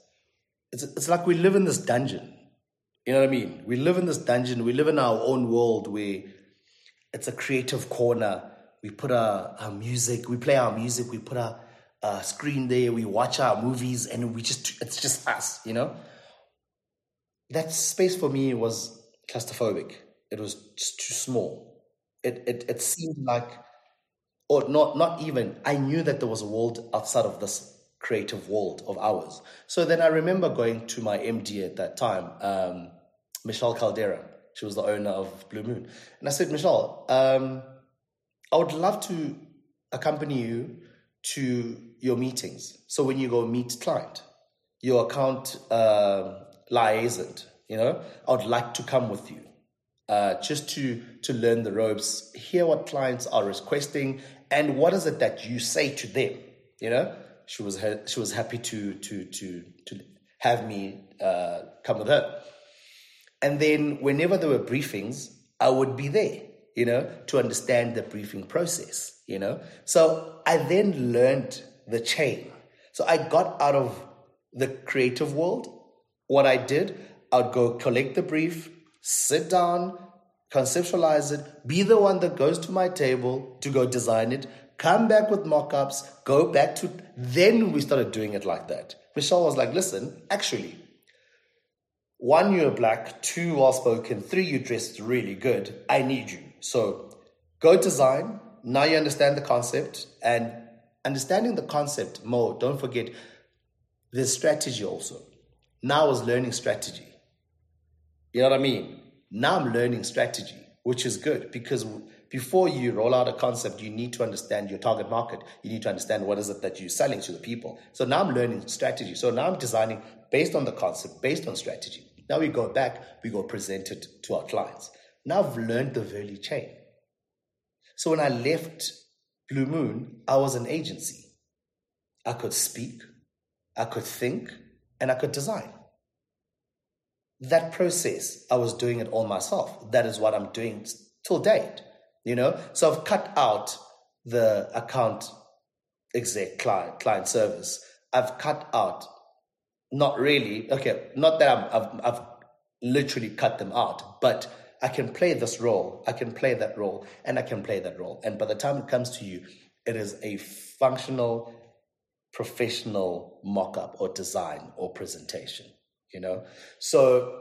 it's it's like we live in this dungeon. You know what I mean? We live in this dungeon. We live in our own world where it's a creative corner. We put our, our music, we play our music, we put our uh, screen there, we watch our movies, and we just it's just us, you know? That space for me was claustrophobic. It was just too small. It it it seemed like, or not not even, I knew that there was a world outside of this creative world of ours. So then I remember going to my M D at that time, um, Michelle Caldera. She was the owner of Blue Moon. And I said, Michelle, um, I would love to accompany you to your meetings. So when you go meet client, your account uh, liaisant, you know, I would like to come with you uh, just to, to learn the ropes, hear what clients are requesting, and what is it that you say to them, you know? She was she was happy to to to to have me uh, come with her, and then whenever there were briefings, I would be there, you know, to understand the briefing process, you know. So I then learned the chain. So I got out of the creative world. What I did, I'd go collect the brief, sit down, conceptualize it, be the one that goes to my table to go design it. Come back with mock-ups, go back to... Then we started doing it like that. Michelle was like, listen, actually, one, you're black, two, well-spoken, three, you dressed really good. I need you. So go design. Now you understand the concept. And understanding the concept more, don't forget, there's strategy also. Now I was learning strategy. You know what I mean? Now I'm learning strategy, which is good because... Before you roll out a concept, you need to understand your target market. You need to understand what is it that you're selling to the people. So now I'm learning strategy. So now I'm designing based on the concept, based on strategy. Now we go back, we go present it to our clients. Now I've learned the value chain. So when I left Blue Moon, I was an agency. I could speak, I could think, and I could design. That process, I was doing it all myself. That is what I'm doing till date. You know, so I've cut out the account exec client, client service. I've cut out, not really, okay, not that I'm, I've, I've literally cut them out, but I can play this role, I can play that role, and I can play that role. And by the time it comes to you, it is a functional, professional mock-up or design or presentation, you know. So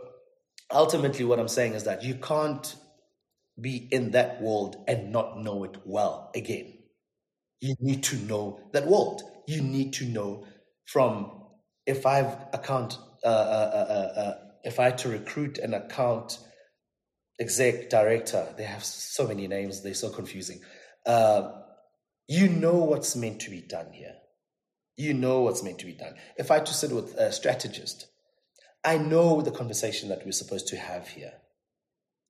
ultimately what I'm saying is that you can't be in that world and not know it well again. You need to know that world. You need to know from if I've account, uh, uh, uh, uh, if I had to recruit an account exec director, they have so many names, they're so confusing. Uh, you know what's meant to be done here. You know what's meant to be done. If I had to sit with a strategist, I know the conversation that we're supposed to have here.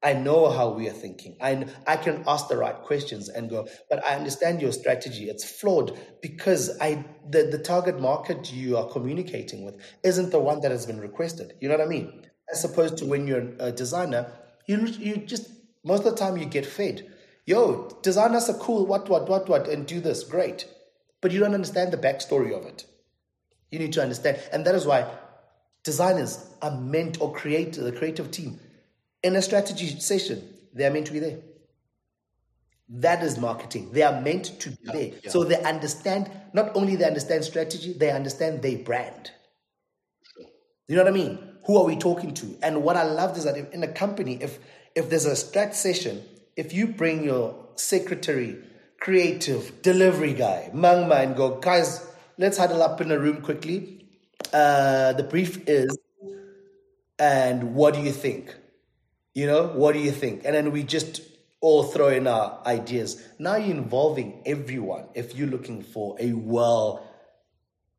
I know how we are thinking. I, I can ask the right questions and go, but I understand your strategy. It's flawed because I the, the target market you are communicating with isn't the one that has been requested. You know what I mean? As opposed to when you're a designer, you you just, most of the time you get fed. Yo, designers are cool, what, what, what, what, and do this, great. But you don't understand the backstory of it. You need to understand. And that is why designers are meant or create the creative team. In a strategy session, they are meant to be there. That is marketing. They are meant to be yeah, there. Yeah. So they understand, not only they understand strategy, they understand their brand. You know what I mean? Who are we talking to? And what I love is that if, in a company, if if there's a strat session, if you bring your secretary, creative, delivery guy, mangma, and go, guys, let's huddle up in a room quickly. Uh, the brief is, and what do you think? You know, what do you think? And then we just all throw in our ideas. Now you're involving everyone if you're looking for a well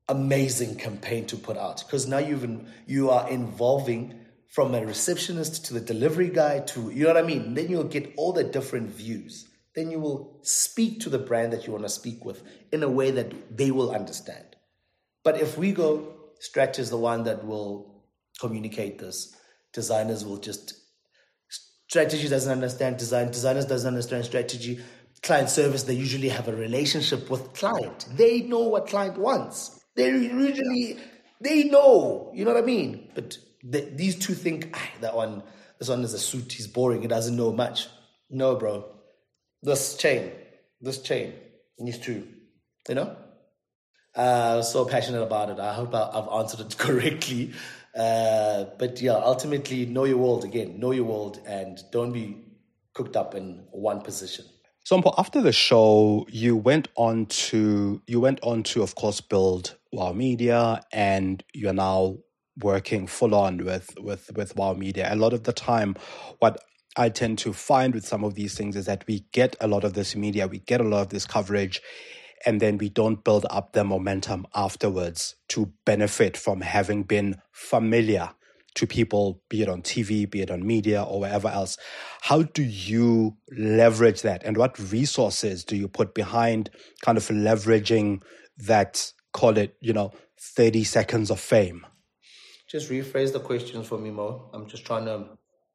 amazing campaign to put out, because now you've in, you are involving from a receptionist to the delivery guy to, you know what I mean? Then you'll get all the different views. Then you will speak to the brand that you want to speak with in a way that they will understand. But if we go, Stretch is the one that will communicate this. Designers will just, strategy doesn't understand design. Designers doesn't understand strategy. Client service, they usually have a relationship with client. They know what client wants. They usually, they know, you know what I mean? But the, these two think, ah, that one, this one is a suit. He's boring. He doesn't know much. No, bro. This chain, this chain needs to, you know? Uh, I was so passionate about it. I hope I, I've answered it correctly. Uh, but yeah, ultimately, know your world again. Know your world and don't be cooked up in one position. So Mpho, after the show, you went on to, you went on to, of course, build Wow Media, and you're now working full on with, with, with Wow Media. A lot of the time, what I tend to find with some of these things is that we get a lot of this media, we get a lot of this coverage, and then we don't build up the momentum afterwards to benefit from having been familiar to people, be it on T V, be it on media or wherever else. How do you leverage that? And what resources do you put behind kind of leveraging that, call it, you know, thirty seconds of fame? Just rephrase the question for me, Mo. I'm just trying to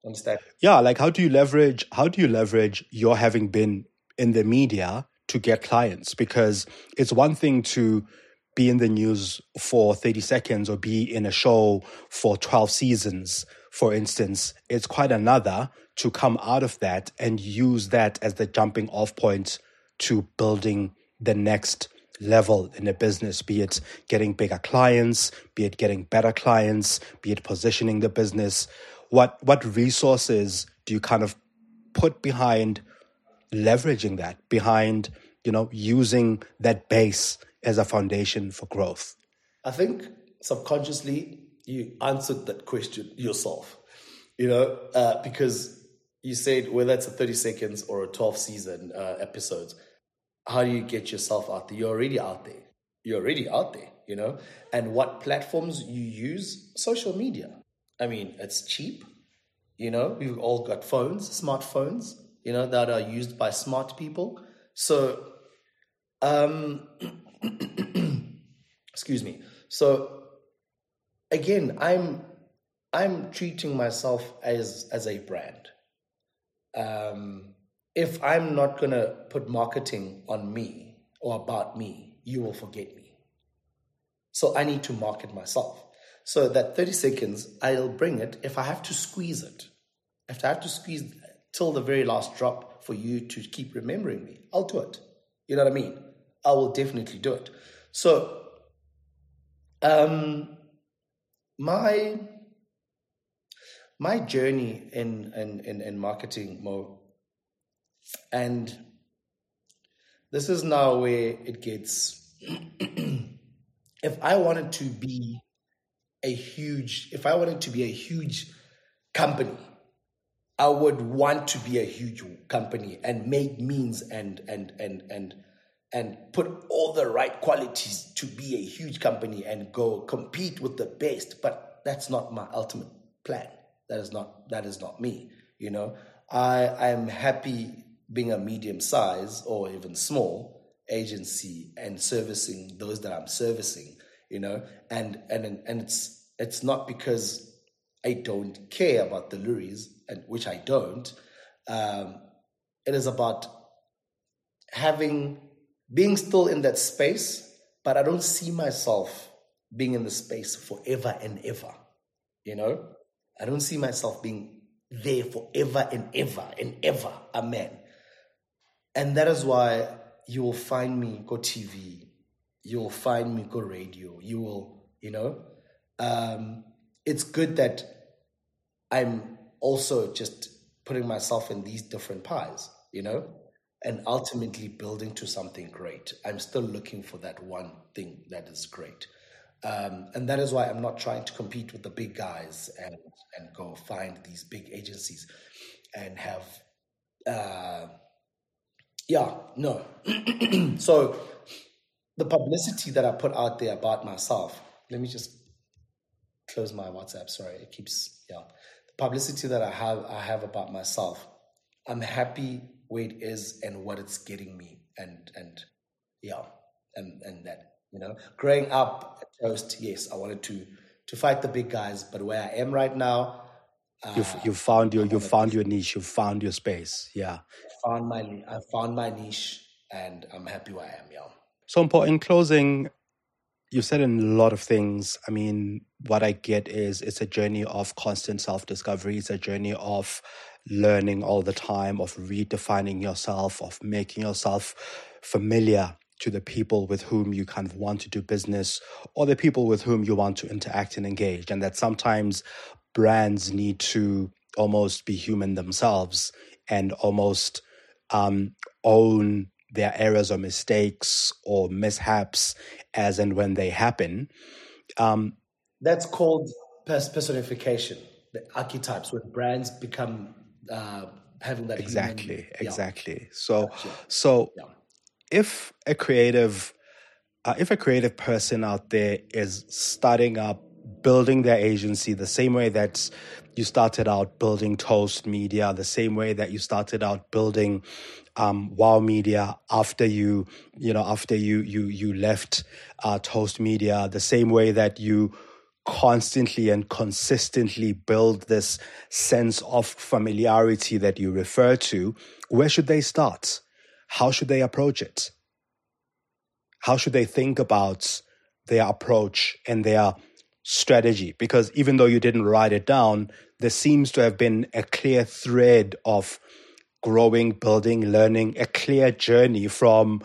understand. Yeah, like how do you leverage, how do you leverage your having been in the media to get clients? Because it's one thing to be in the news for thirty seconds or be in a show for twelve seasons, for instance. It's quite another to come out of that and use that as the jumping off point to building the next level in a business, be it getting bigger clients, be it getting better clients, be it positioning the business. What, what resources do you kind of put behind leveraging that, behind, you know, using that base as a foundation for growth? I think subconsciously you answered that question yourself, you know, uh, because you said whether it's a thirty seconds or a twelve season uh, episodes, how do you get yourself out there? You're already out there. You're already out there, you know, and what platforms you use, social media. I mean, it's cheap, you know, we've all got phones, smartphones, you know, that are used by smart people. So, um, excuse me. So again, I'm, I'm treating myself as, as a brand. Um, if I'm not going to put marketing on me or about me, you will forget me. So I need to market myself. So that thirty seconds, I'll bring it. If I have to squeeze it, if I have to squeeze it till the very last drop for you to keep remembering me, I'll do it. You know what I mean? I will definitely do it. So, um, my my journey in in in, in marketing, Mo, and this is now where it gets. If I wanted to be a huge, if I wanted to be a huge company, I would want to be a huge company and make means and and and and and put all the right qualities to be a huge company and go compete with the best. But that's not my ultimate plan. That is not that is not me. You know, I I am happy being a medium size or even small agency and servicing those that I'm servicing. You know, and and and it's it's not because I don't care about the Loeries, and which I don't. Um, it is about having, being still in that space, but I don't see myself being in the space forever and ever, you know? I don't see myself being there forever and ever and ever, amen. And that is why you will find me GoTV, you will find me Go Radio, you will, you know? Um, it's good that I'm also just putting myself in these different pies, you know, and ultimately building to something great. I'm still looking for that one thing that is great. Um, and that is why I'm not trying to compete with the big guys and, and go find these big agencies and have, uh, yeah, no. So the publicity that I put out there about myself, let me just close my WhatsApp. Sorry, it keeps, yeah. The publicity that I have, I have about myself, I'm happy where it is and what it's getting me. And, and yeah, and, and that, you know, growing up at Toast, yes, I wanted to, to fight the big guys, but where I am right now, Uh, you you found your you found your niche. You found your space. Yeah. I found my I found my niche, and I'm happy where I am. Yeah. So Mpho, in closing, you said a lot of things. I mean, what I get is it's a journey of constant self-discovery. It's a journey of learning all the time, of redefining yourself, of making yourself familiar to the people with whom you kind of want to do business, or the people with whom you want to interact and engage, and that sometimes brands need to almost be human themselves and almost um, own their errors or mistakes or mishaps as and when they happen. Um, That's called personification. The archetypes when brands become uh, having that exactly, human, yeah. exactly. So, gotcha. so yeah. if a creative, uh, if a creative person out there is starting up, building their agency the same way that you started out building Toast Media, the same way that you started out building um, Wow Media after you, you know, after you you you left uh, Toast Media, the same way that you constantly and consistently build this sense of familiarity that you refer to. Where should they start? How should they approach it? How should they think about their approach and their strategy? Because even though you didn't write it down, there seems to have been a clear thread of growing, building, learning, a clear journey from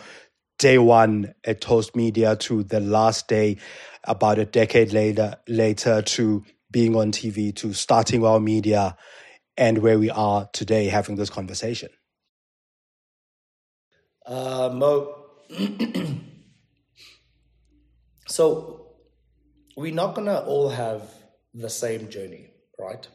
day one at Toast Media to the last day, about a decade later, later to being on T V, to starting our media, and where we are today having this conversation. Uh, Mo, so we're not going to all have the same journey, right?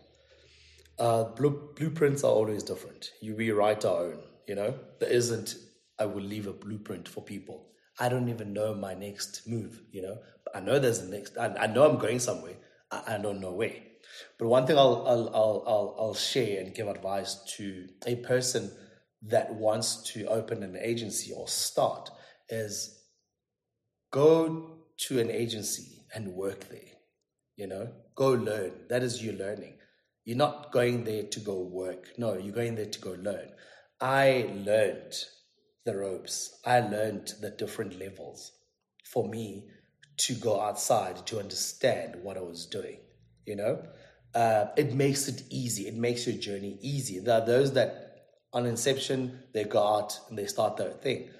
Uh, blue, blueprints are always different. You, we write our own, you know? There isn't, I will leave a blueprint for people. I don't even know my next move, you know? I know there's a next, I, I know I'm going somewhere. I, I don't know where. But one thing I'll, I'll, I'll, I'll, I'll share and give advice to a person that wants to open an agency or start is go to an agency and work there, you know, go learn. That is you learning. You're not going there to go work. No, you're going there to go learn. I learned the ropes. I learned the different levels for me to go outside to understand what I was doing, you know. Uh, it makes it easy. It makes your journey easy. There are those that on inception, they go out and they start their thing.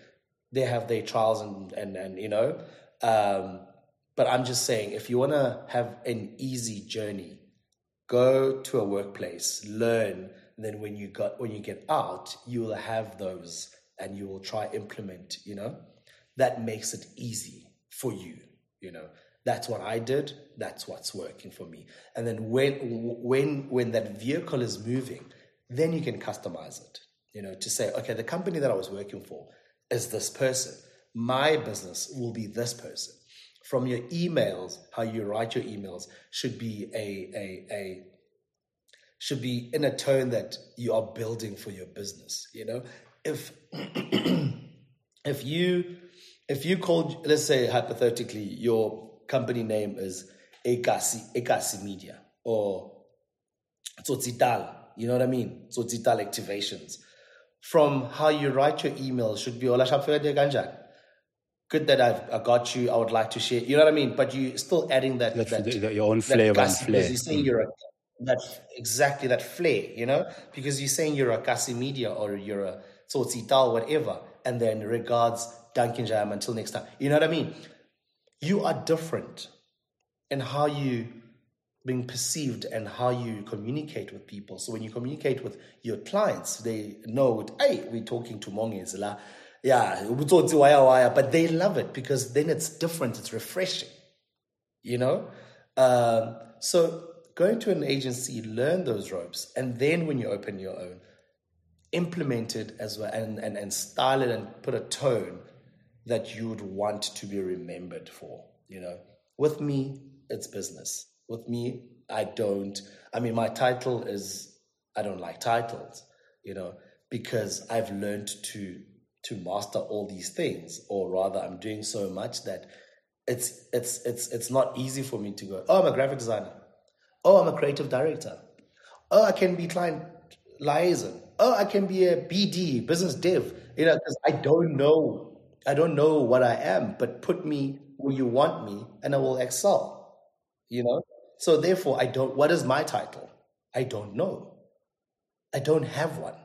They have their trials and, and, and you know, um, but I'm just saying, if you want to have an easy journey, go to a workplace, learn, and then when you got when you get out, you will have those and you will try implement, you know? That makes it easy for you, you know? That's what I did. That's what's working for me. And then when when when that vehicle is moving, then you can customize it, you know, to say, okay, the company that I was working for is this person. My business will be this person. From your emails, how you write your emails should be a, a, a should be in a tone that you are building for your business. You know, if if you if you called, let's say hypothetically, your company name is Ekasi Ekasi Media or Tsotsital. You know what I mean? Tsotsital Activations. From how you write your emails should be Ola Shapfede Ganjan. Good that I've I got you. I would like to share. You know what I mean? But you're still adding that, that, that your own flair, that kasi, and flair. You're saying you're a, that exactly that flair, you know, because you're saying you're a Kasi Media or you're a Tsotsital, whatever. And then regards, Duncan Jam. Until next time. You know what I mean? You are different in how you being perceived and how you communicate with people. So when you communicate with your clients, they know, hey, we're talking to Mongezi la. Yeah, but they love it because then it's different. It's refreshing, you know? Um, so go into an agency, learn those ropes. And then when you open your own, implement it as well and, and, and style it and put a tone that you would want to be remembered for, you know? With me, it's business. With me, I don't, I mean, my title is, I don't like titles, you know, because I've learned to to master all these things, or rather I'm doing so much that it's it's it's it's not easy for me to go, oh, I'm a graphic designer. Oh, I'm a creative director. Oh, I can be client liaison. Oh, I can be a B D, business dev. You know, because I don't know, I don't know what I am, but put me where you want me and I will excel, you know? So therefore, I don't, what is my title? I don't know. I don't have one,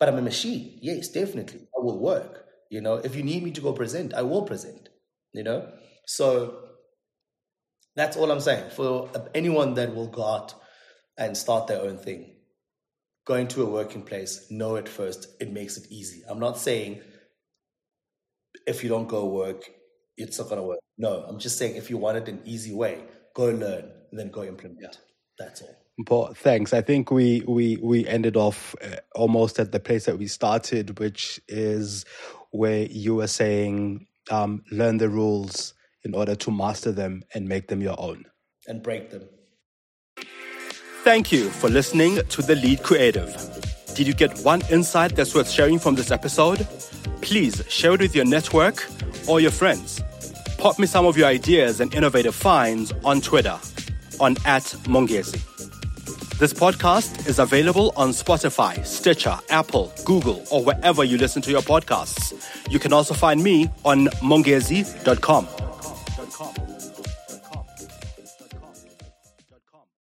but I'm a machine. Yes, definitely. I will work, you know? If you need me to go present, I will present, you know? So that's all I'm saying. For anyone that will go out and start their own thing, going to a working place, know it first. It makes it easy. I'm not saying if you don't go work, it's not going to work. No, I'm just saying if you want it an easy way, go learn and then go implement. Yeah. That's all. Mpho, thanks. I think we we we ended off uh, almost at the place that we started, which is where you were saying um, learn the rules in order to master them and make them your own. And break them. Thank you for listening to The Lead Creative. Did you get one insight that's worth sharing from this episode? Please share it with your network or your friends. Pop me some of your ideas and innovative finds on Twitter, on at Mongezi. This podcast is available on Spotify, Stitcher, Apple, Google, or wherever you listen to your podcasts. You can also find me on mongezi dot com.